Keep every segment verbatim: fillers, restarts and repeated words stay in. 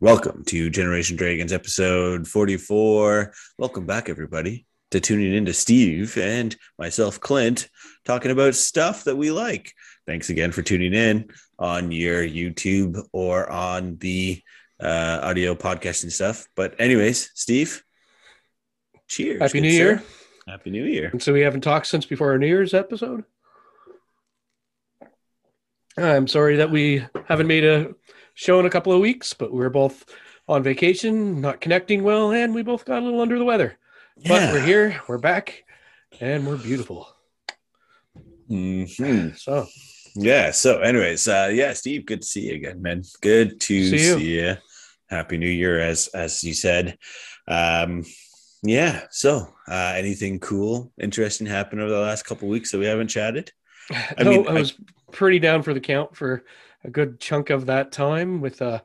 Welcome to Generation Dragons episode forty-four. Welcome back, everybody, to tuning in to Steve and myself, Clint, talking about stuff that we like. Thanks again for tuning in on your YouTube or on the uh, audio podcasting stuff. But anyways, Steve, cheers. Happy New Year. Happy New Year. And so we haven't talked since before our New Year's episode. I'm sorry that we haven't made a show in a couple of weeks, but we were both on vacation, not connecting well, and we both got a little under the weather. Yeah. But we're here, we're back, and we're beautiful. Mm-hmm. So, yeah. So, anyways, uh, yeah, Steve, good to see you again, man. Good to see you. See you. Happy New Year, as as you said. Um, yeah. So, uh, anything cool, interesting happened over the last couple of weeks that we haven't chatted? I no, mean, I was I, pretty down for the count for a good chunk of that time with a,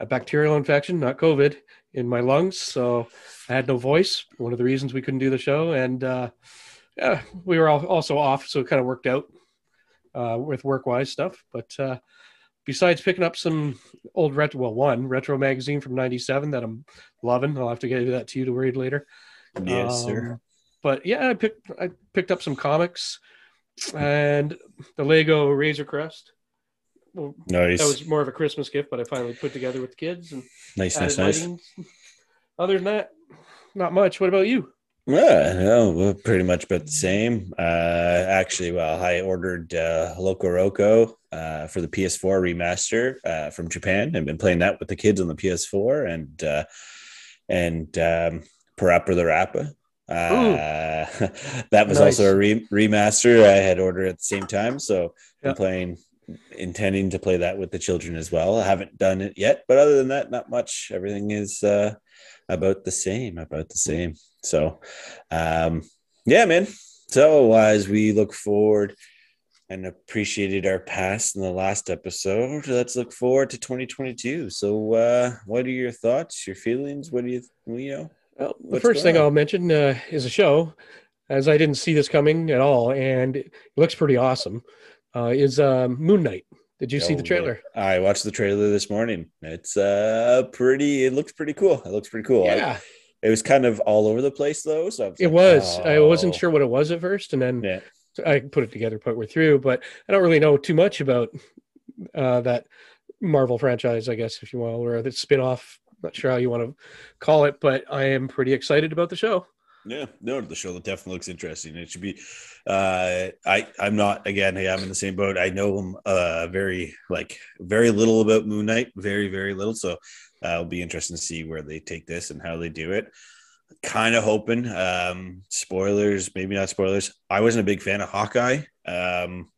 a bacterial infection, not COVID, in my lungs. So I had no voice. One of the reasons we couldn't do the show. And uh, yeah, we were all also off. So it kind of worked out uh, with work-wise stuff. But uh, besides picking up some old retro, well, one retro magazine from ninety-seven that I'm loving. I'll have to get that to you to read later. Yes, um, sir. But yeah, I picked, I picked up some comics and the Lego Razor Crest. Well, nice. That was more of a Christmas gift, but I finally put together with the kids. And nice, nice, nice. Other than that, not much. What about you? Yeah, no, we're pretty much about the same. Uh, actually, well, I ordered uh, Loco Roco uh, for the P S four remaster uh, from Japan. I've been playing that with the kids on the P S four and uh, and um, Parappa the Rappa. Uh, that was nice. Also a re- remaster I had ordered at the same time. So yeah. I'm playing... intending to play that with the children as well. I haven't done it yet, but other than that, not much. Everything is uh about the same about the same so um yeah man so uh, as we look forward and appreciated our past in the last episode, let's look forward to twenty twenty-two. So uh what are your thoughts, your feelings? What do you you know well, the first thing on? I'll mention uh, is a show, as I didn't see this coming at all, and it looks pretty awesome. Uh, is um, Moon Knight. Did you oh, see the trailer? I watched the trailer this morning. It's uh pretty. It looks pretty cool. It looks pretty cool. Yeah. I, it was kind of all over the place though. So I was it like, was. Oh. I wasn't sure what it was at first, and then yeah. I put it together partway through. But I don't really know too much about uh, that Marvel franchise, I guess, if you will, or the spinoff. Not sure how you want to call it, but I am pretty excited about the show. Yeah, no, the show definitely looks interesting. It should be. Uh, I I'm not again. I'm in the same boat. I know uh, very like very little about Moon Knight, very very little. So uh, it'll be interesting to see where they take this and how they do it. Kind of hoping. Um, spoilers, maybe not spoilers. I wasn't a big fan of Hawkeye. Um,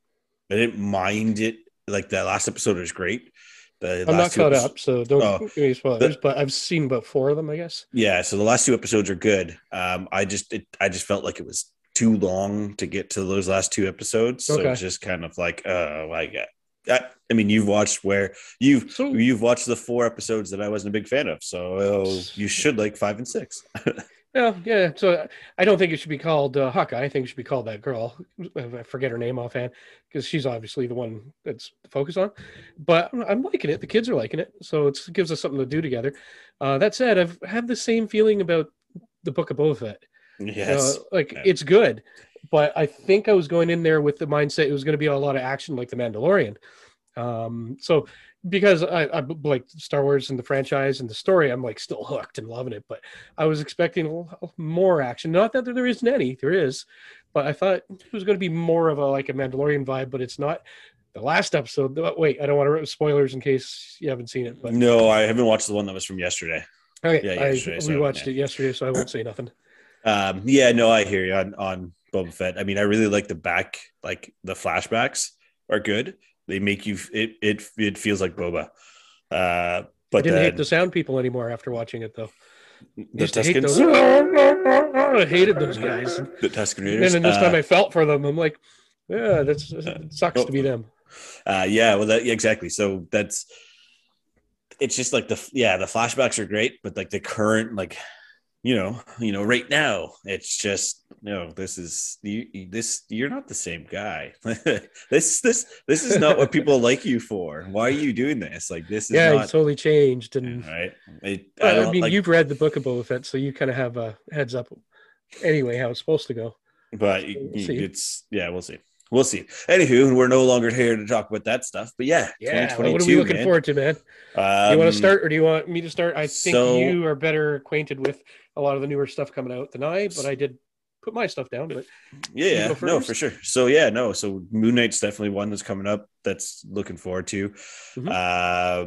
I didn't mind it. Like that last episode was great. The I'm not caught up, so don't oh, give me spoilers. The, but I've seen about four of them, I guess. Yeah, so the last two episodes are good. Um, I just it, I just felt like it was too long to get to those last two episodes. Okay. So it's just kind of like, uh, like I, I mean, you've watched where you've so, you've watched the four episodes that I wasn't a big fan of, so uh, you should like five and six. yeah, yeah. So I don't think it should be called uh, Hawkeye. I think it should be called that girl. I forget her name offhand because she's obviously the one that's focused on. But I'm liking it. The kids are liking it, so it's, it gives us something to do together. Uh, that said, I've had the same feeling about the Book of Boba Fett. Yes, uh, like yeah. It's good, but I think I was going in there with the mindset it was going to be a lot of action, like the Mandalorian. Um, so because I, I like Star Wars and the franchise and the story, I'm like still hooked and loving it, but I was expecting more action. Not that there isn't any, there is, but I thought it was going to be more of a, like a Mandalorian vibe, but it's not. The last episode. Wait, I don't want to spoilers in case you haven't seen it, but no, I haven't watched the one that was from yesterday. Okay. Yeah, yesterday, I, so, we watched yeah. it yesterday, so I won't say nothing. Um, yeah, no, I hear you on, on Boba Fett. I mean, I really like the back, like the flashbacks are good. They make you it it it feels like Boba. Uh, but I didn't then, hate the sound people anymore after watching it though. The Tuscans, hate those, I hated those guys. The Tuscan Raiders. And then this time uh, I felt for them. I'm like, yeah, that's it sucks uh, to be them. Uh, yeah, well, that, exactly. So that's it's just like the yeah the flashbacks are great, but like the current like you know you know right now it's just no, this is you. This you're not the same guy. this this this is not what people like you for. Why are you doing this? Like this is yeah, not... he's totally changed. And right, it, I, don't, I mean, like... you've read the Book of Boba Fett, so you kind of have a heads up. Anyway, how it's supposed to go. But so we'll it's yeah, we'll see. We'll see. Anywho, we're no longer here to talk about that stuff. But yeah, yeah. Well, what are we looking man. forward to, man? Um, do you want to start, or do you want me to start? I think so, you are better acquainted with a lot of the newer stuff coming out than I. But I did put my stuff down. But yeah, no, for sure. So yeah, no. So Moon Knight's definitely one that's coming up. That's looking forward to. Mm-hmm.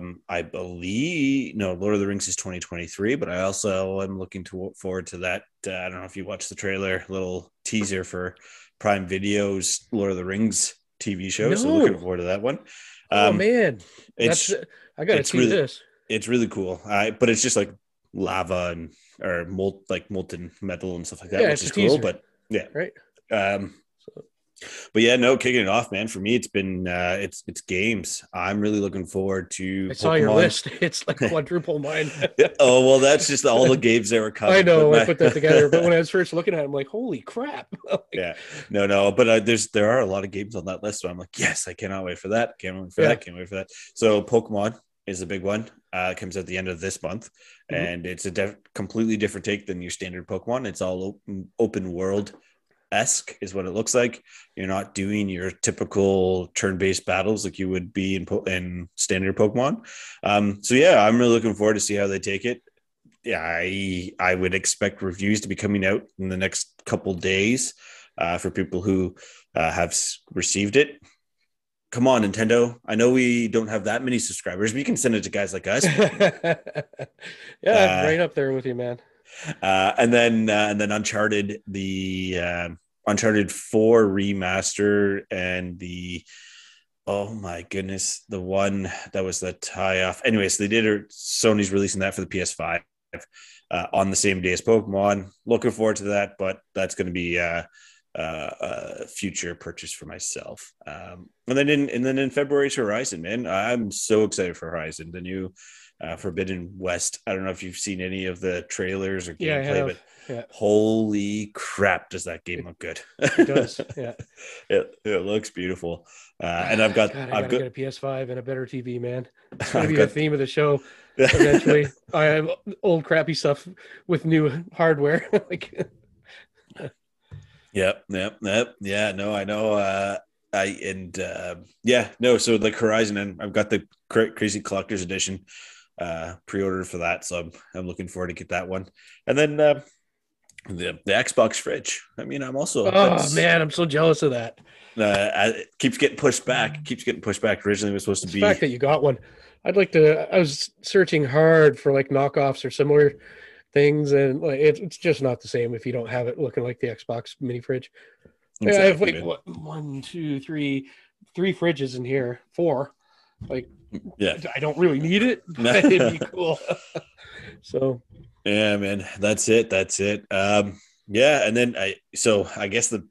Um, I believe no, Lord of the Rings is twenty twenty-three. But I also am looking to, forward to that. Uh, I don't know if you watched the trailer, little teaser for Prime Video's Lord of the Rings T V show. No. So looking forward to that one. Um, oh man, that's it's, I gotta see really, this. It's really cool. Uh, but it's just like lava and or molt like molten metal and stuff like that, yeah, which is cool. But yeah, right. Um, so. But yeah, no, kicking it off, man. For me, it's been uh, it's it's games. I'm really looking forward to. I saw Pokemon. Your list. It's like quadruple mine. Oh well, that's just all the games that were coming. I know. I put that together, but when I was first looking at it, I'm like, holy crap! Like, yeah, no, no, but uh, there's there are a lot of games on that list, so I'm like, yes, I cannot wait for that. Can't wait for yeah. that. Can't wait for that. So Pokemon is a big one. Uh, it comes at the end of this month, mm-hmm. and it's a def- completely different take than your standard Pokemon. It's all open, open world. Esque is what it looks like. You're not doing your typical turn-based battles like you would be in, po- in standard Pokemon. Um, so yeah, I'm really looking forward to see how they take it. Yeah, I I would expect reviews to be coming out in the next couple days uh, for people who uh, have received it. Come on, Nintendo. I know we don't have that many subscribers, but you can send it to guys like us. Yeah, uh, right up there with you, man. Uh, and then, uh, and then Uncharted, the uh, Uncharted four remaster, and the oh my goodness, the one that was the tie off. Anyways, they did. Or Sony's releasing that for the P S five uh, on the same day as Pokemon. Looking forward to that, but that's going to be uh, uh, a future purchase for myself. Um, and then, in, and then in February's Horizon, man, I'm so excited for Horizon, the new. Uh, Forbidden West. I don't know if you've seen any of the trailers or gameplay, yeah, but yeah. holy crap, does that game look good? It does. Yeah, it, it looks beautiful. Uh, and I've got, God, I I've got, got a P S five and a better T V, man. It's gonna I've be got... the theme of the show eventually. I have old crappy stuff with new hardware. Like, yep, yep, yep. Yeah, no, I know. Uh, I and uh, yeah, no. So like Horizon, and I've got the cra- crazy collector's edition. Uh, pre-order for that, so I'm, I'm looking forward to get that one. And then uh, the the Xbox fridge. I mean, I'm also oh man, I'm so jealous of that. Uh, I, it keeps getting pushed back. It keeps getting pushed back. Originally, it was supposed it's to be the fact that you got one. I'd like to. I was searching hard for like knockoffs or similar things, and like it, it's just not the same if you don't have it looking like the Xbox mini fridge. Exactly. I have like what, one, two, three, three fridges in here. Four. Like, yeah, I don't really need it, but it'd be cool. So, yeah, man, that's it. That's it. Um, yeah. And then I, so I guess the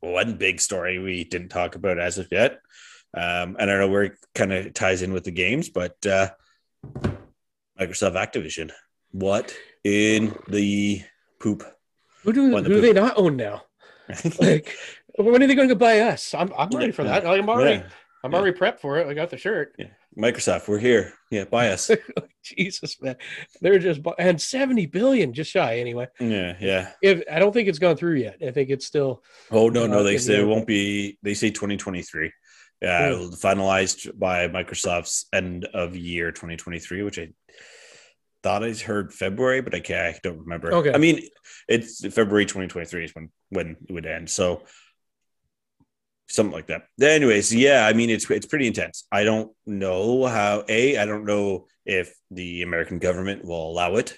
one big story we didn't talk about as of yet, um, and I don't know where it kind of ties in with the games, but uh, Microsoft Activision, what in the poop? Who do, who the do poop? They not own now? Like, when are they going to buy us? I'm, I'm ready for that. I'm already. Yeah. I'm yeah. already prepped for it. I got the shirt. Yeah. Microsoft, we're here. Yeah, buy us. Jesus, man. They're just, and seventy billion, just shy anyway. Yeah, yeah. If I don't think it's gone through yet. I think it's still. Oh, no, uh, no. They say it won't be, they say twenty twenty-three. Uh, yeah. Finalized by Microsoft's end of year twenty twenty-three, which I thought I heard February, but I can't, I don't remember. Okay. I mean, it's February twenty twenty-three is when, when it would end. So, something like that. Anyways, yeah, I mean, it's it's pretty intense. I don't know how, A, I don't know if the American government will allow it.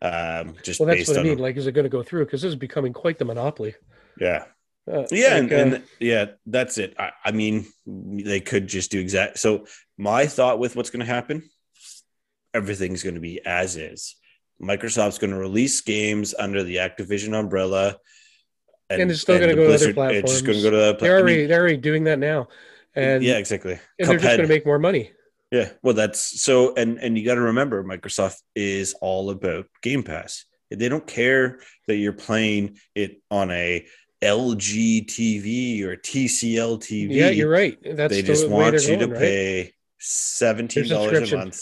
Um, just well, that's based what I mean. On, like, is it going to go through? Because this is becoming quite the monopoly. Yeah. Uh, yeah, like, and, and uh, yeah, that's it. I, I mean, they could just do exact. So my thought with what's going to happen, everything's going to be as is. Microsoft's going to release games under the Activision umbrella. And, and it's still going to go to other platforms. It's going to go to the pla- they're, already, I mean, they're already doing that now. And yeah, exactly. And Cuphead. They're just going to make more money. Yeah, well, that's so. And, and you got to remember, Microsoft is all about Game Pass. They don't care that you're playing it on a L G T V or T C L T V. Yeah, you're right. That's they the just want you going, to right? pay seventeen dollars a month.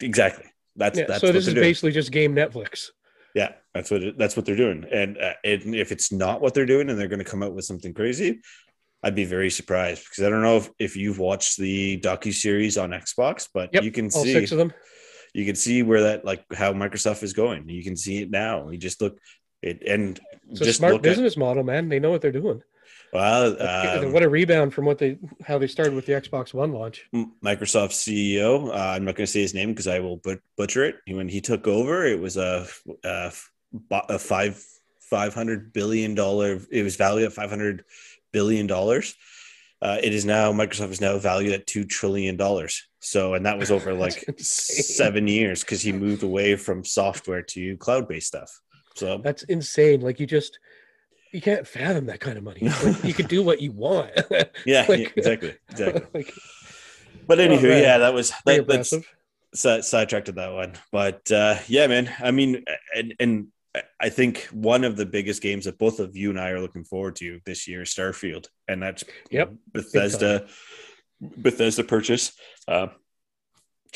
Exactly. That's yeah, that's so what this is doing. Basically just game Netflix. Yeah, that's what it, that's what they're doing. And uh, it, if it's not what they're doing, and they're going to come out with something crazy, I'd be very surprised, because I don't know if, if you've watched the docuseries on Xbox, but yep, you can all see six of them. You can see where that, like, how Microsoft is going. You can see it now. You just look it and it's just a smart business at, model, man. They know what they're doing. Well, um, what a rebound from what they how they started with the Xbox One launch. Microsoft C E O, uh, I'm not going to say his name because I will but- butcher it. When he took over, it was a, a, a five five hundred billion dollar. It was valued at five hundred billion dollars. Uh, it is now Microsoft is now valued at two trillion dollars. So, and that was over like seven years because he moved away from software to cloud-based stuff. So that's insane. Like you just. You can't fathom that kind of money. Like, you could do what you want. yeah, like, yeah, exactly, exactly. Like, but anywho, well, yeah, that was that, that's side, sidetracked to that one. But uh, yeah, man. I mean, and and I think one of the biggest games that both of you and I are looking forward to this year is Starfield, and that's yep, Bethesda Bethesda purchase. Uh, Do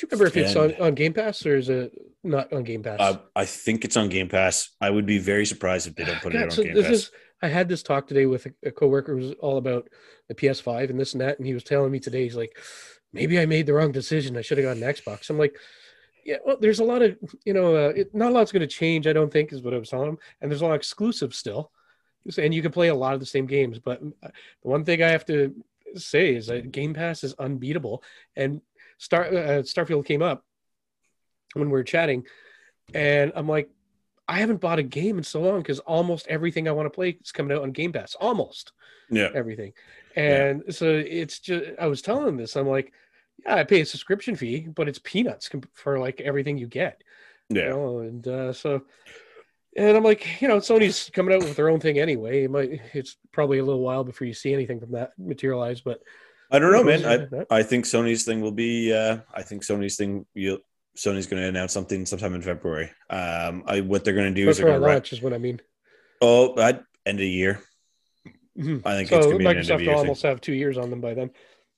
you remember if and, it's on, on Game Pass or is it not on Game Pass? Uh, I think it's on Game Pass. I would be very surprised if they don't put God, it on so Game this Pass. Is, I had this talk today with a, a coworker who was all about the P S five and this and that, and he was telling me today, he's like, maybe I made the wrong decision. I should have gotten an Xbox. I'm like, yeah, well, there's a lot of, you know, uh, it, not a lot's going to change, I don't think, is what I was telling him. And there's a lot of exclusives still. And you can play a lot of the same games. But the one thing I have to say is that Game Pass is unbeatable. And Star uh, Starfield came up when we were chatting, and I'm like, I haven't bought a game in so long because almost everything I want to play is coming out on Game Pass. Almost, yeah, everything. And yeah. so it's just, I was telling him this. I'm like, yeah, I pay a subscription fee, but it's peanuts for like everything you get. Yeah, you know? and uh, so, and I'm like, you know, Sony's coming out with their own thing anyway. It might, it's probably a little while before you see anything from that materialize, but. I don't know, man. I, I think Sony's thing will be. Uh, I think Sony's thing. You'll, Sony's going to announce something sometime in February. Um, I what they're going to do is they're going to launch. Is what I mean. Oh, I'd, end of the year. Mm-hmm. I think so it's going to be Microsoft an end of year almost thing. Have two years on them by then.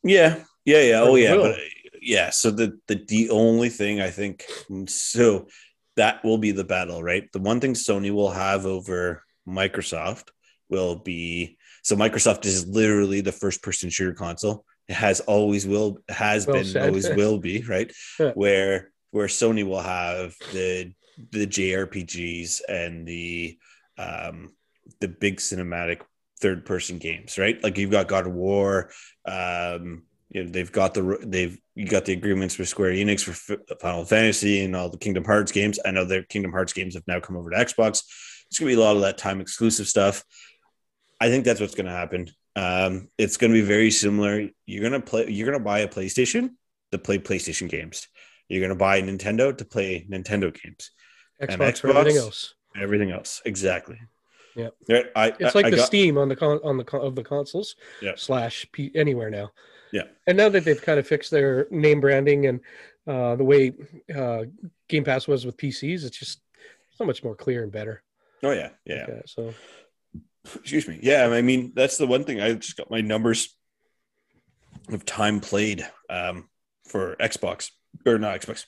Yeah, yeah, yeah. Or oh, yeah, but, yeah. So the, the the only thing I think so that will be the battle, right? The one thing Sony will have over Microsoft will be. So Microsoft is literally the first-person shooter console. It has always will has well been said. always will be right where where Sony will have the the J R P Gs and the um, the big cinematic third-person games, right? Like you've got God of War. Um, you know, they've got the they've you got the agreements with Square Enix for Final Fantasy and all the Kingdom Hearts games. I know their Kingdom Hearts games have now come over to Xbox. It's gonna be a lot of that time exclusive stuff. I think that's what's going to happen. Um, it's going to be very similar. You're going to play. You're going to buy a PlayStation to play PlayStation games. You're going to buy a Nintendo to play Nintendo games. Xbox, and Xbox for everything else. Everything else, exactly. Yeah, right, I, it's I, like I the got, Steam on the con, on the of the consoles yeah. slash P, anywhere now. Yeah, and now that they've kind of fixed their name branding and uh, the way uh, Game Pass was with P Cs, it's just so much more clear and better. Oh yeah, yeah. Like so. Excuse me. Yeah, I mean, that's the one thing. I just got my numbers of time played um, for Xbox, or not Xbox,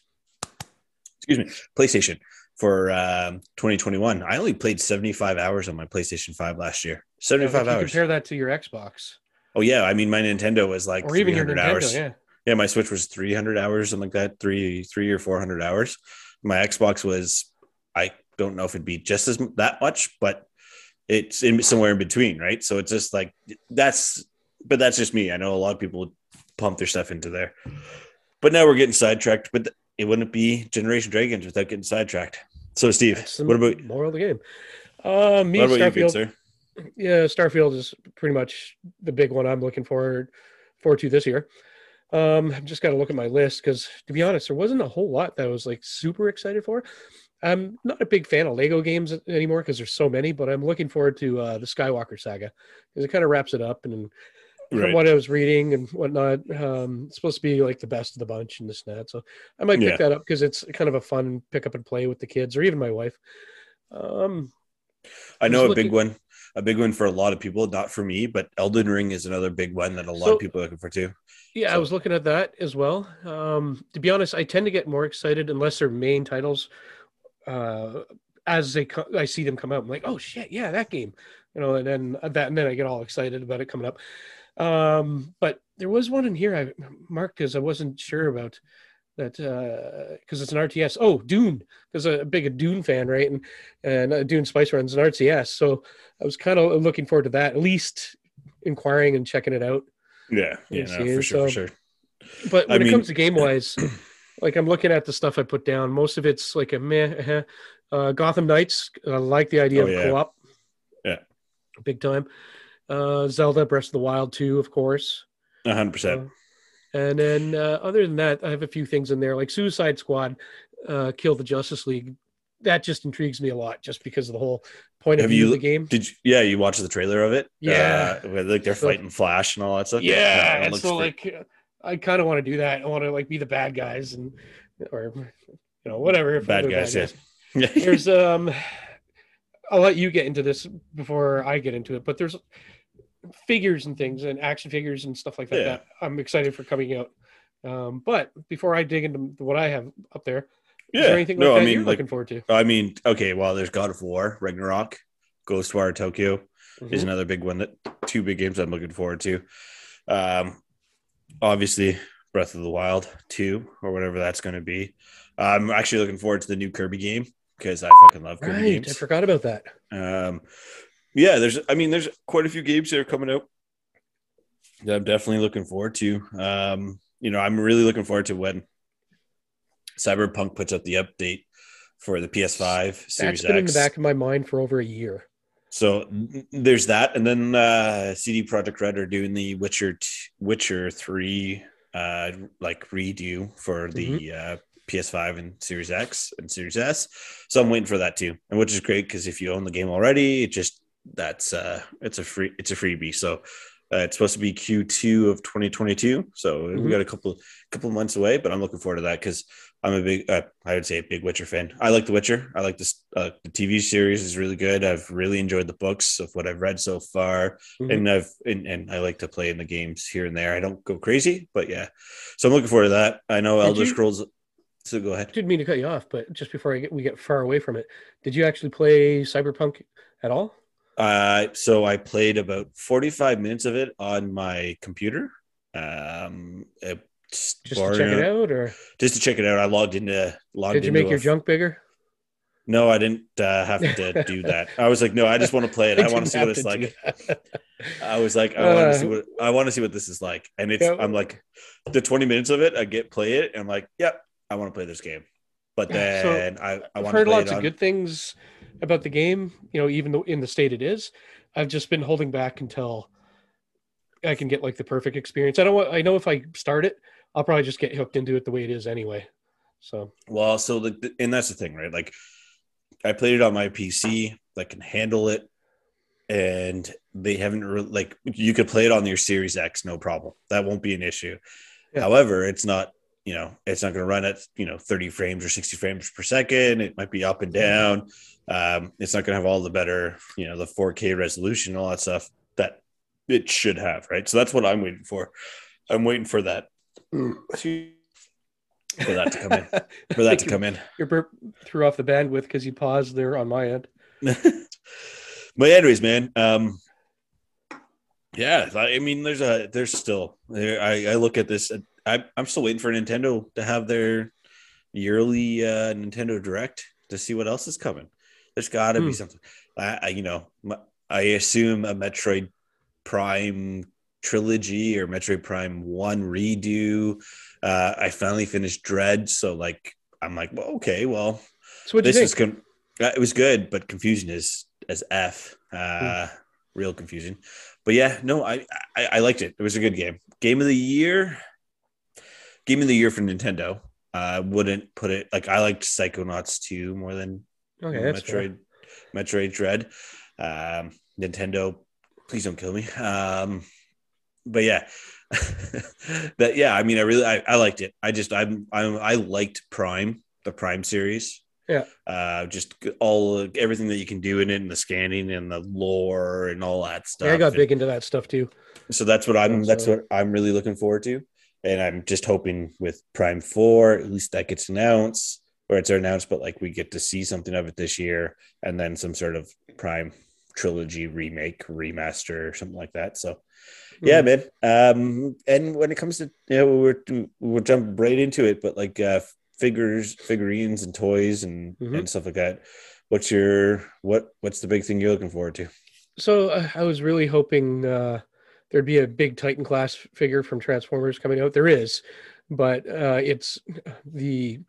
excuse me, PlayStation for um, twenty twenty-one. I only played seventy-five hours on my PlayStation five last year. seventy-five yeah, hours. Compare that to your Xbox. Oh, yeah. I mean, my Nintendo was like or three hundred even Nintendo, hours. Yeah. yeah, my Switch was three hundred hours, something like that, three, three or four hundred hours. My Xbox was, I don't know if it'd be just as that much, but it's in somewhere in between, right? So it's just like that's, but that's just me. I know a lot of people pump their stuff into there, but now we're getting sidetracked. But it wouldn't be Generation Dragons without getting sidetracked. So, Steve, what about moral of the game? Uh, me, what about Starfield, you, Pete, sir? Yeah, Starfield is pretty much the big one I'm looking forward forward to this year. Um, I've just got to look at my list because, to be honest, there wasn't a whole lot that I was like super excited for. I'm not a big fan of Lego games anymore because there's so many, but I'm looking forward to uh, the Skywalker saga because it kind of wraps it up. And from right. what I was reading and whatnot, um, it's supposed to be like the best of the bunch and this and that. So I might pick yeah. that up because it's kind of a fun pick up and play with the kids or even my wife. Um, I know a looking... big one, a big one for a lot of people, not for me, but Elden Ring is another big one that a lot so, of people are looking for too. Yeah, so. I was looking at that as well. Um, to be honest, I tend to get more excited unless they're main titles. Uh, as they, co- I see them come out, I'm like, oh shit, yeah, that game, you know, and then that, and then I get all excited about it coming up. Um, but there was one in here I marked because I wasn't sure about that, uh, because it's an R T S. Oh, Dune, because I'm a big Dune fan, right? And and uh, Dune Spice Run's an R T S, so I was kind of looking forward to that, at least inquiring and checking it out. Yeah, yeah, no, for sure, so, for sure. But when I it mean, comes to game wise, like I'm looking at the stuff I put down, most of it's like a meh. Uh, Gotham Knights, I uh, like the idea oh, of yeah. co-op. Yeah, big time. Uh, Zelda Breath of the Wild two, of course. one hundred percent. Uh, and then uh, other than that, I have a few things in there like Suicide Squad, uh, Kill the Justice League. That just intrigues me a lot just because of the whole point have of view you, of the game. Did you, yeah, you watched the trailer of it? Yeah. Uh, like they're so, fighting Flash and all that stuff. Yeah. yeah and so great. like I kind of want to do that. I want to like be the bad guys and or you know whatever. Bad guys, bad guys, yeah. There's um I'll let you get into this before I get into it, but there's figures and things and action figures and stuff like that, yeah. that I'm excited for coming out. Um, but before I dig into what I have up there, yeah. is there anything like no, that I mean, you're like, looking forward to? I mean, okay, well, there's God of War, Ragnarok, Ghostwire Tokyo mm-hmm. is another big one. That two big games I'm looking forward to. Um, obviously, Breath of the Wild two or whatever that's going to be. I'm actually looking forward to the new Kirby game because I fucking love Kirby right, games. I forgot about that. Um, Yeah, there's. I mean, there's quite a few games that are coming out that I'm definitely looking forward to. Um, you know, I'm really looking forward to when Cyberpunk puts up the update for the P S five Series X. That's been in the back of my mind for over a year. So there's that, and then uh, C D Projekt Red are doing the Witcher t- Witcher three uh, like redo for the mm-hmm. uh, P S five and Series X and Series S. So I'm waiting for that too, and which is great because if you own the game already, it just that's uh it's a free it's a freebie so uh, it's supposed to be Q two of twenty twenty-two so mm-hmm. we got a couple couple months away, but I'm looking forward to that because I'm a big uh, I would say a big Witcher fan. I like the Witcher. I like this uh, the T V series is really good. I've really enjoyed the books of what I've read so far mm-hmm. and I've and, and I like to play in the games here and there. I don't go crazy, but yeah, so I'm looking forward to that. I know Did Elder you, Scrolls so go ahead. I didn't mean to cut you off, but just before I get, we get far away from it, did you actually play Cyberpunk at all? Uh, so I played about forty-five minutes of it on my computer. Um, just to check it out, or just to check it out. I logged into. Logged Did you make your f- junk bigger? No, I didn't uh, have to do that. I was like, no, I just want to play it. I, I want to see what it's like. I was like, I uh, want to see what I want to see what this is like. And it's, yeah. I'm like, the twenty minutes of it, I get play it, and I'm like, yep, yeah, I want to play this game. But then so I, I want to. I've heard lots of on. good things about the game, you know, even though in the state it is. I've just been holding back until I can get like the perfect experience. I don't want, I know if I start it, I'll probably just get hooked into it the way it is anyway. So, well, so the, and that's the thing, right? Like I played it on my P C that can handle it, and they haven't re- like, you could play it on your Series X, no problem. That won't be an issue. Yeah. However, it's not, you know, it's not going to run at, you know, thirty frames or sixty frames per second. It might be up and down. Um, it's not going to have all the better, you know, the four K resolution, and all that stuff that it should have, right? So that's what I'm waiting for. I'm waiting for that. Excuse me. For that to come in. For that to come in. Your burp threw off the bandwidth because you paused there on my end. But anyways, man. Um, yeah, I mean, there's a there's still there. I, I look at this. I, I'm still waiting for Nintendo to have their yearly uh, Nintendo Direct to see what else is coming. There's got to hmm. be something. I, I, you know, I assume a Metroid Prime trilogy or Metroid Prime one redo. Uh, I finally finished Dread, so like I'm like, well, okay, well, so this is com- it was good, but confusion is as f uh, hmm. real confusion. But yeah, no, I, I I liked it. It was a good game. Game of the year, game of the year for Nintendo. I uh, wouldn't put it like I liked Psychonauts two more than. Okay, that's Metroid, fair. Metroid Dread, um, Nintendo. Please don't kill me. Um, but yeah, that yeah. I mean, I really I, I liked it. I just I'm, I'm I liked Prime, the Prime series. Yeah. Uh, just all everything that you can do in it, and the scanning and the lore and all that stuff. Yeah, I got and, big into that stuff too. So that's what I'm. So, that's what I'm really looking forward to, and I'm just hoping with Prime Four, at least that gets announced, or it's announced, but like we get to see something of it this year, and then some sort of Prime trilogy remake, remaster, or something like that. So, yeah, mm-hmm. man. Um, and when it comes to, you know, we're we'll jump right into it, but like. Uh, figures figurines and toys and, mm-hmm. and stuff like that, what's your what what's the big thing you're looking forward to? So uh, I was really hoping uh there'd be a big Titan class figure from Transformers coming out. There is, but uh it's the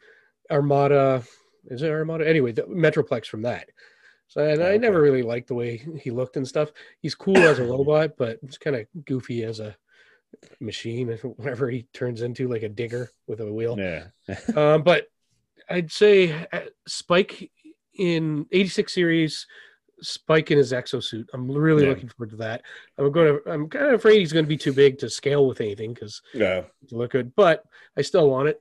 Armada is it Armada anyway the Metroplex from that. So and okay. I never really liked the way he looked and stuff. He's cool as a robot, but it's kind of goofy as a machine, whatever he turns into, like a digger with a wheel. Yeah. um, but I'd say Spike in eighty-six series, Spike in his exosuit. I'm really yeah. looking forward to that. I'm going to. I'm kind of afraid he's going to be too big to scale with anything because yeah, to look good. But I still want it.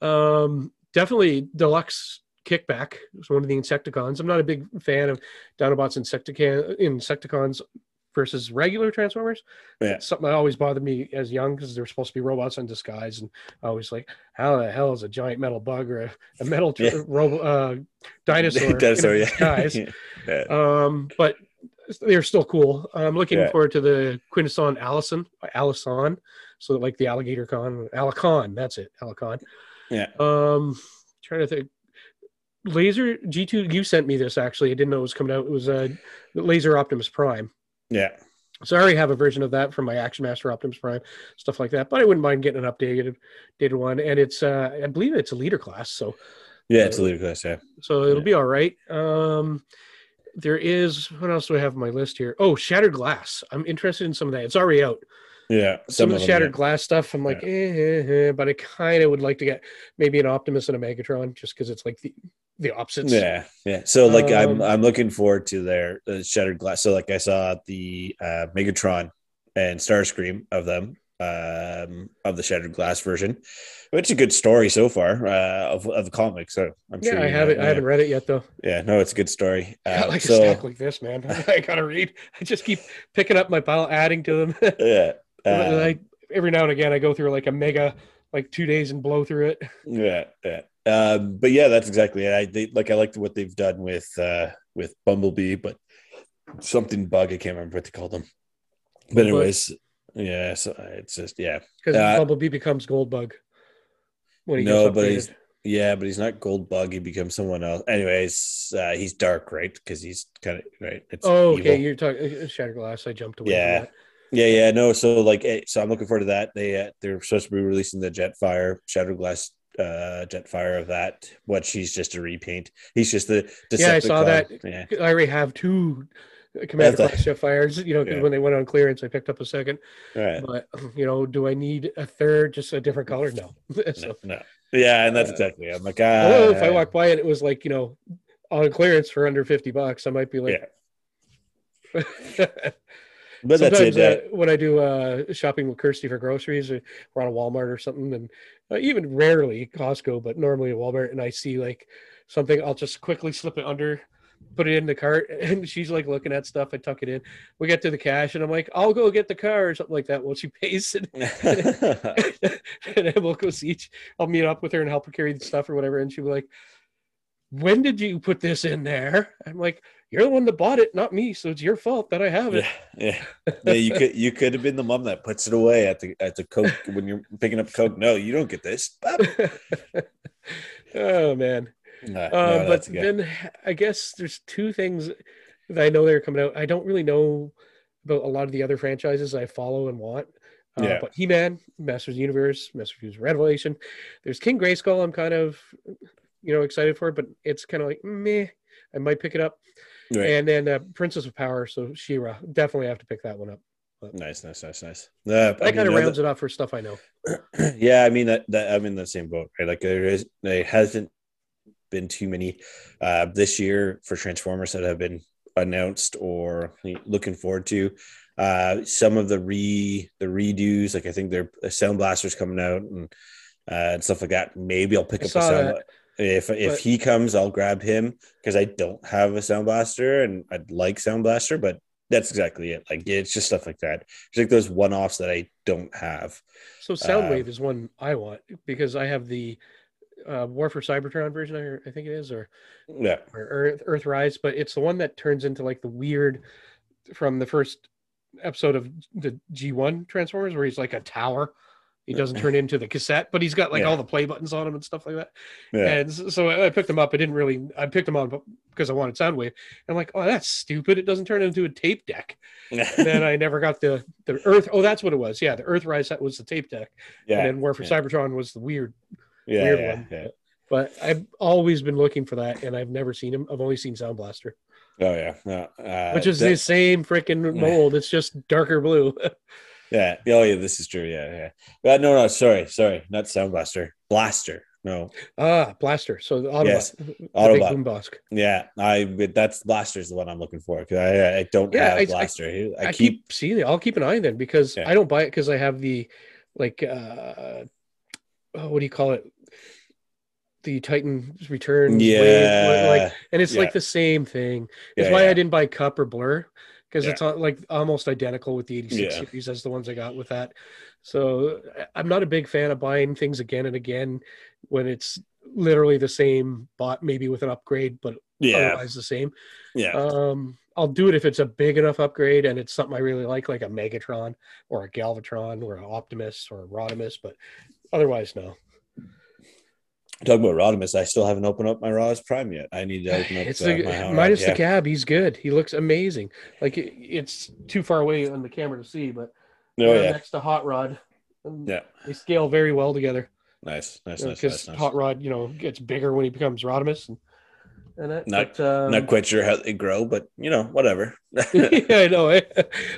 Um, definitely deluxe kickback. It's one of the Insecticons. I'm not a big fan of Dinobot's Insecticon Insecticons. Versus regular Transformers. Yeah. Something that always bothered me as young because they're supposed to be robots in disguise. And I was like, how the hell is a giant metal bug or a, a metal tr- yeah. ro- uh, dinosaur, dinosaur in yeah. disguise? yeah. Um, but they're still cool. I'm looking yeah. forward to the Quintesson Allison, Alicon. So like the Alligator Con, Alicon, that's it, Alicon. Yeah. Um, trying to think. Laser G two, you sent me this actually. I didn't know it was coming out. It was a uh, Laser Optimus Prime. Yeah. So I already have a version of that from my Action Master Optimus Prime, stuff like that. But I wouldn't mind getting an updated dated one. And it's, uh, I believe it's a leader class. So yeah, it's uh, a leader class. Yeah. So it'll yeah. be all right. Um, there is, what else do I have on my list here? Oh, Shattered Glass. I'm interested in some of that. It's already out. Yeah. Some, some of the them, Shattered yeah. Glass stuff. I'm like, yeah. eh, eh, eh, but I kind of would like to get maybe an Optimus and a Megatron just because it's like the, the opposites. Yeah, yeah. So like, um, I'm I'm looking forward to their uh, Shattered Glass. So like, I saw the uh, Megatron and Starscream of them um, of the Shattered Glass version. It's a good story so far uh, of of the comic. So I'm yeah, sure I haven't know, I yeah. haven't read it yet though. Yeah, no, it's a good story. Uh, I like so, a stack like this, man. I gotta read. I just keep picking up my pile, adding to them. yeah. Uh, like every now and again, I go through like a mega, like two days and blow through it. Yeah. Yeah. Uh, but yeah, that's exactly it. I they, like I liked what they've done with uh, with Bumblebee, but something bug I can't remember what they called them. But anyways, but, yeah, so it's just yeah. Because uh, Bumblebee becomes Goldbug when he no, gets updated. But he's, yeah, but he's not Goldbug. He becomes someone else. Anyways, uh, he's dark, right? Because he's kind of right. It's oh, okay. Evil. You're talking Shattered Glass. I jumped away. Yeah. From that. Yeah, yeah, no. So like, so I'm looking forward to that. They uh, they're supposed to be releasing the Jetfire Shattered Glass. Uh, Jetfire of that, what she's just a repaint. He's just the Decepticon. Yeah, I saw that. Yeah. I already have two Commander Class Jetfires. You know, yeah. when they went on clearance, I picked up a second. Right. But you know, do I need a third? Just a different color? No. so, no, no. Yeah, and that's uh, exactly. It. I'm like, ah. Well, if I walk by and it was like, you know, on clearance for under fifty bucks, I might be like. Yeah. But sometimes that's it, uh, yeah. when I do uh, shopping with Kirsty for groceries, or we're on a Walmart or something, and uh, even rarely Costco, but normally a Walmart, and I see like something, I'll just quickly slip it under, put it in the cart, and she's like looking at stuff. I tuck it in. We get to the cash, and I'm like, I'll go get the car or something like that. Well, she pays it, and then we'll go see each. I'll meet up with her and help her carry the stuff or whatever, and she'll be like, when did you put this in there? I'm like, you're the one that bought it, not me. So it's your fault that I have it. Yeah, yeah. yeah you could you could have been the mom that puts it away at the at the Coke when you're picking up Coke. No, you don't get this. oh man. Nah, uh, no, but then I guess there's two things that I know they're coming out. I don't really know about a lot of the other franchises I follow and want. Uh, yeah. But He-Man, Masters of the Universe, Masters of the Universe Revelation. There's King Grayskull. I'm kind of you know excited for it, but it's kind of like meh. I might pick it up. Right. And then uh, Princess of Power, so She-Ra. Definitely have to pick that one up. But nice, nice, nice, nice. Uh, that kind of rounds that, it up for stuff I know. yeah, I mean that, that. I'm in the same boat, right? Like there is, there hasn't been too many uh, this year for Transformers that have been announced or looking forward to. Uh, some of the re the redos, like I think their Sound Blaster's coming out and uh, and stuff like that. Maybe I'll pick I up a Sound. That. If if but, he comes, I'll grab him because I don't have a Sound Blaster and I'd like Sound Blaster, but that's exactly it. Like, it's just stuff like that. It's like those one-offs that I don't have. So Soundwave uh, is one I want because I have the uh, War for Cybertron version, I think it is, or yeah, or Earth, Earthrise, but it's the one that turns into like the weird from the first episode of the G one Transformers where he's like a tower. He doesn't turn into the cassette, but he's got like yeah. all the play buttons on him and stuff like that. Yeah. And so I picked him up. I didn't really, I picked him up because I wanted Soundwave. And I'm like, oh, that's stupid. It doesn't turn into a tape deck. And then I never got the, the Earth. Oh, that's what it was. Yeah. The Earthrise, that was the tape deck. Yeah. And then War for yeah. Cybertron was the weird, yeah, weird yeah, one. Yeah. But I've always been looking for that and I've never seen him. I've only seen Sound Blaster. Oh, yeah. No, uh, Which is that... the same freaking mold. It's just darker blue. Yeah. Oh, yeah. This is true. Yeah. Yeah. But no, no. Sorry. Sorry. Not Sound Blaster. Blaster. No. Ah, Blaster. So the Autobot. Yes. The Autobot. Yeah. I. That's Blaster is the one I'm looking for because I, I don't yeah, have I, Blaster. I, I, I keep, keep seeing it. I'll keep an eye on then because yeah. I don't buy it because I have the, like, uh, oh, what do you call it? The Titan's Return. Yeah. Wave, like, and it's yeah. like the same thing. It's yeah, why yeah. I didn't buy Cup or Blur. Because yeah. it's like almost identical with the eighty-six yeah. series as the ones I got with that. So I'm not a big fan of buying things again and again when it's literally the same bot, maybe with an upgrade, but yeah. otherwise the same. Yeah. Um, I'll do it if it's a big enough upgrade and it's something I really like, like a Megatron or a Galvatron or an Optimus or a Rodimus, but otherwise, no. Talking about Rodimus, I still haven't opened up my Roz Prime yet. I need to open up it's the, uh, my minus yeah. the cab. He's good. He looks amazing. Like it, it's too far away on the camera to see, but no, oh, yeah. next to Hot Rod, yeah, they scale very well together. Nice, nice, you know, nice. Because nice, nice. Hot Rod, you know, gets bigger when he becomes Rodimus, and, and that, not but, um, not quite sure how they grow, but you know, whatever. yeah, I know. Eh?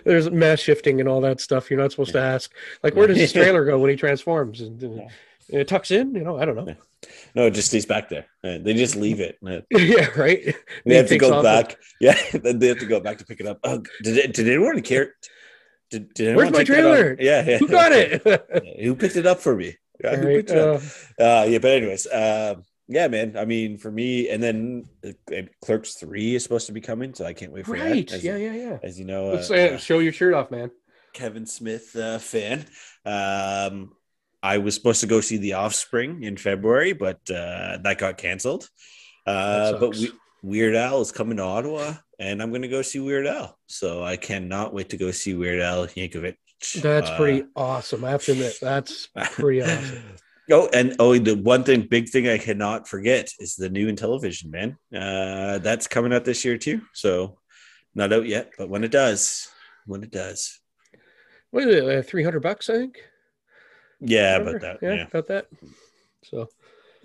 There's mass shifting and all that stuff. You're not supposed yeah. to ask. Like, where does his trailer go when he transforms? And, and, yeah. It tucks in, you know. I don't know. No, it just stays back there. They just leave it. yeah, right. They, they have to go back. It. Yeah, they have to go back to pick it up. Oh, did it, did anyone care? Did, did anyone Where's my trailer? Yeah, yeah, who got it? yeah, who picked it up for me? Yeah, right, who picked it up? Uh, yeah, but anyways, uh, yeah, man. I mean, for me, and then uh, Clerks Three is supposed to be coming, so I can't wait for right. that. Right? Yeah, yeah, yeah. As you know, let's uh, say, uh, show your shirt off, man. Kevin Smith uh, fan. Um, I was supposed to go see The Offspring in February, but uh, that got canceled. Uh, that but we, Weird Al is coming to Ottawa, and I'm going to go see Weird Al. So I cannot wait to go see Weird Al Yankovic. That's uh, pretty awesome. I have to admit, that's pretty awesome. Oh, and oh, the one thing, big thing I cannot forget is the new Intellivision, man. Uh, that's coming out this year too. So not out yet, but when it does, when it does. What is it, uh, three hundred bucks, I think? Yeah, about that. Yeah, yeah, about that. So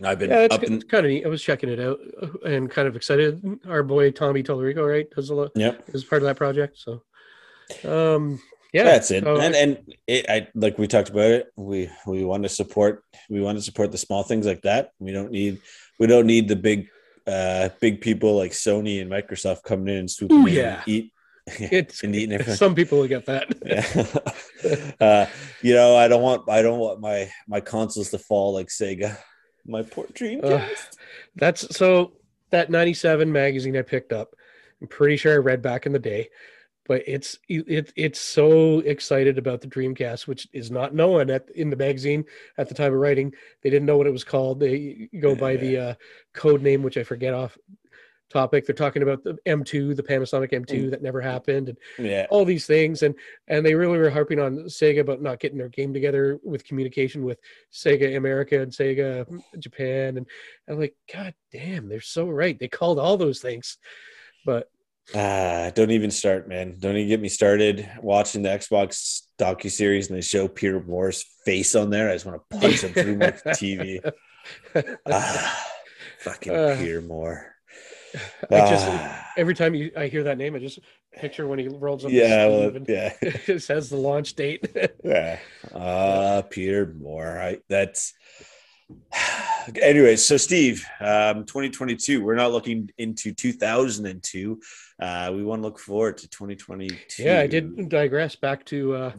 I've been yeah, up in... kind of neat. I was checking it out and kind of excited. Our boy Tommy Tolerico, right? Does a lot. Yeah, is part of that project. So, um, yeah, that's it. So, and and it, I like we talked about it. We we want to support. We want to support the small things like that. We don't need. We don't need the big, uh, big people like Sony and Microsoft coming in and swooping ooh, in yeah. and eat. It's some people will get that. yeah. uh, you know, I don't want I don't want my my consoles to fall like Sega. My poor Dreamcast. Uh, that's so that ninety-seven magazine I picked up. I'm pretty sure I read back in the day, but it's it it's so excited about the Dreamcast, which is not known at in the magazine at the time of writing. They didn't know what it was called. They go by yeah. the uh, code name, which I forget off. Topic. They're talking about the M two, the Panasonic M two that never happened, and yeah. all these things, and and they really were harping on Sega about not getting their game together with communication with Sega America and Sega Japan, and I'm like, God damn, they're so right. They called all those things, but ah, don't even start, man. Don't even get me started watching the Xbox docuseries, and they show Peter Moore's face on there. I just want to punch him through my T V. Ah, fucking uh, Peter Moore. I just ah. every time you I hear that name, I just picture when he rolls up. Yeah, well, yeah. It says the launch date. yeah, uh, Peter Moore. I, that's. Anyway, so Steve, um, twenty twenty-two. We're not looking into two thousand two. uh, we want to look forward to twenty twenty-two. Yeah, I did digress back to uh,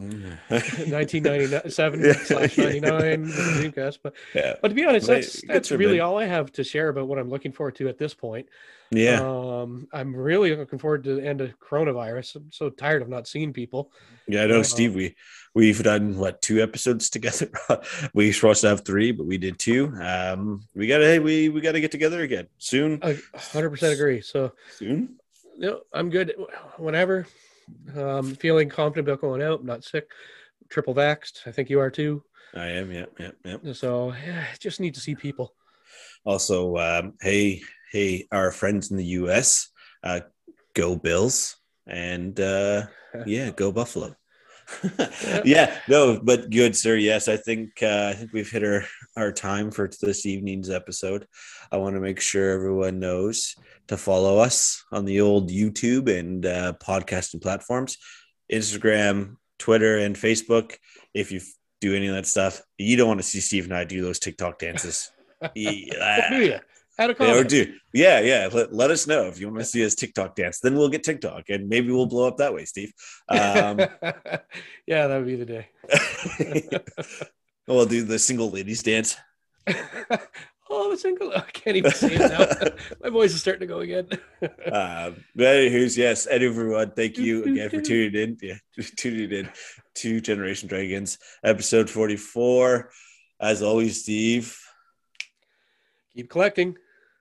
nineteen ninety-seven yeah. slash ninety-nine Dreamcast, but yeah. but to be honest, that's that's really all I have to share about what I'm looking forward to at this point. Yeah, um, I'm really looking forward to the end of coronavirus. I'm so tired of not seeing people. Yeah, I know, um, Steve. We we've done what two episodes together. We were supposed to have three, but we did two. Um, we gotta hey, we we gotta get together again soon. I one hundred percent agree. So soon. You know, I'm good. Whenever um, feeling confident about going out, I'm not sick. Triple vaxxed. I think you are too. I am. Yeah. Yeah. Yeah. So yeah, just need to see people. Also, um, hey. Hey, our friends in the U S, uh, go Bills, and uh, yeah, go Buffalo. yeah, no, but good, sir. Yes, I think uh, I think we've hit our, our time for this evening's episode. I want to make sure everyone knows to follow us on the old YouTube and uh, podcasting platforms, Instagram, Twitter, and Facebook. If you do any of that stuff, you don't want to see Steve and I do those TikTok dances. yeah. Add a comment. Or do. Yeah, yeah. Let, let us know if you want to see us TikTok dance. Then we'll get TikTok and maybe we'll blow up that way, Steve. Um, yeah, that would be the day. We'll do the single ladies dance. Oh, the single. I can't even say it now. My voice is starting to go again. uh, but here's, yes, and everyone, thank you again for tuning in. Yeah, tuning in to Generation Dragons, episode forty-four. As always, Steve. Keep collecting.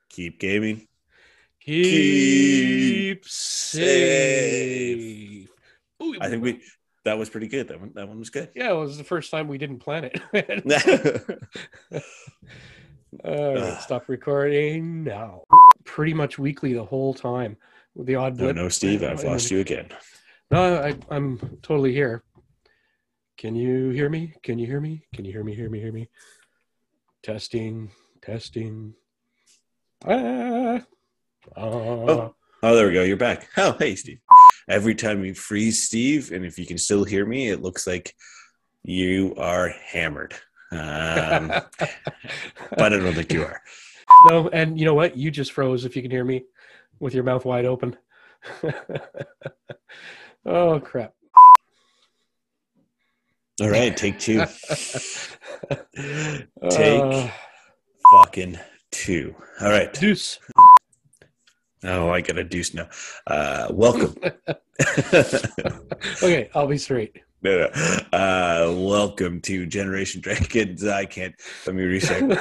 Keep gaming. Keep, Keep safe. safe. Ooh, I think we that was pretty good. That one that one was good. Yeah, it was the first time we didn't plan it. All right, stop recording now. Pretty much weekly the whole time. With the odd blip. No, no, Steve, I've lost you again. No, I, I'm totally here. Can you hear me? Can you hear me? Can you hear me? Hear me? Hear me? Testing. Testing. Ah. Ah. Oh. oh, there we go. You're back. Oh, hey, Steve. Every time you freeze, Steve, and if you can still hear me, it looks like you are hammered. Um, but I don't think you are. No, and you know what? You just froze, if you can hear me, with your mouth wide open. Oh, crap. All right, take two. take uh... Fucking two. All right. Deuce. Oh, I got a deuce now. Uh, welcome. Okay, I'll be straight. No, no. Uh, welcome to Generation Dragons. I can't. Let me reset.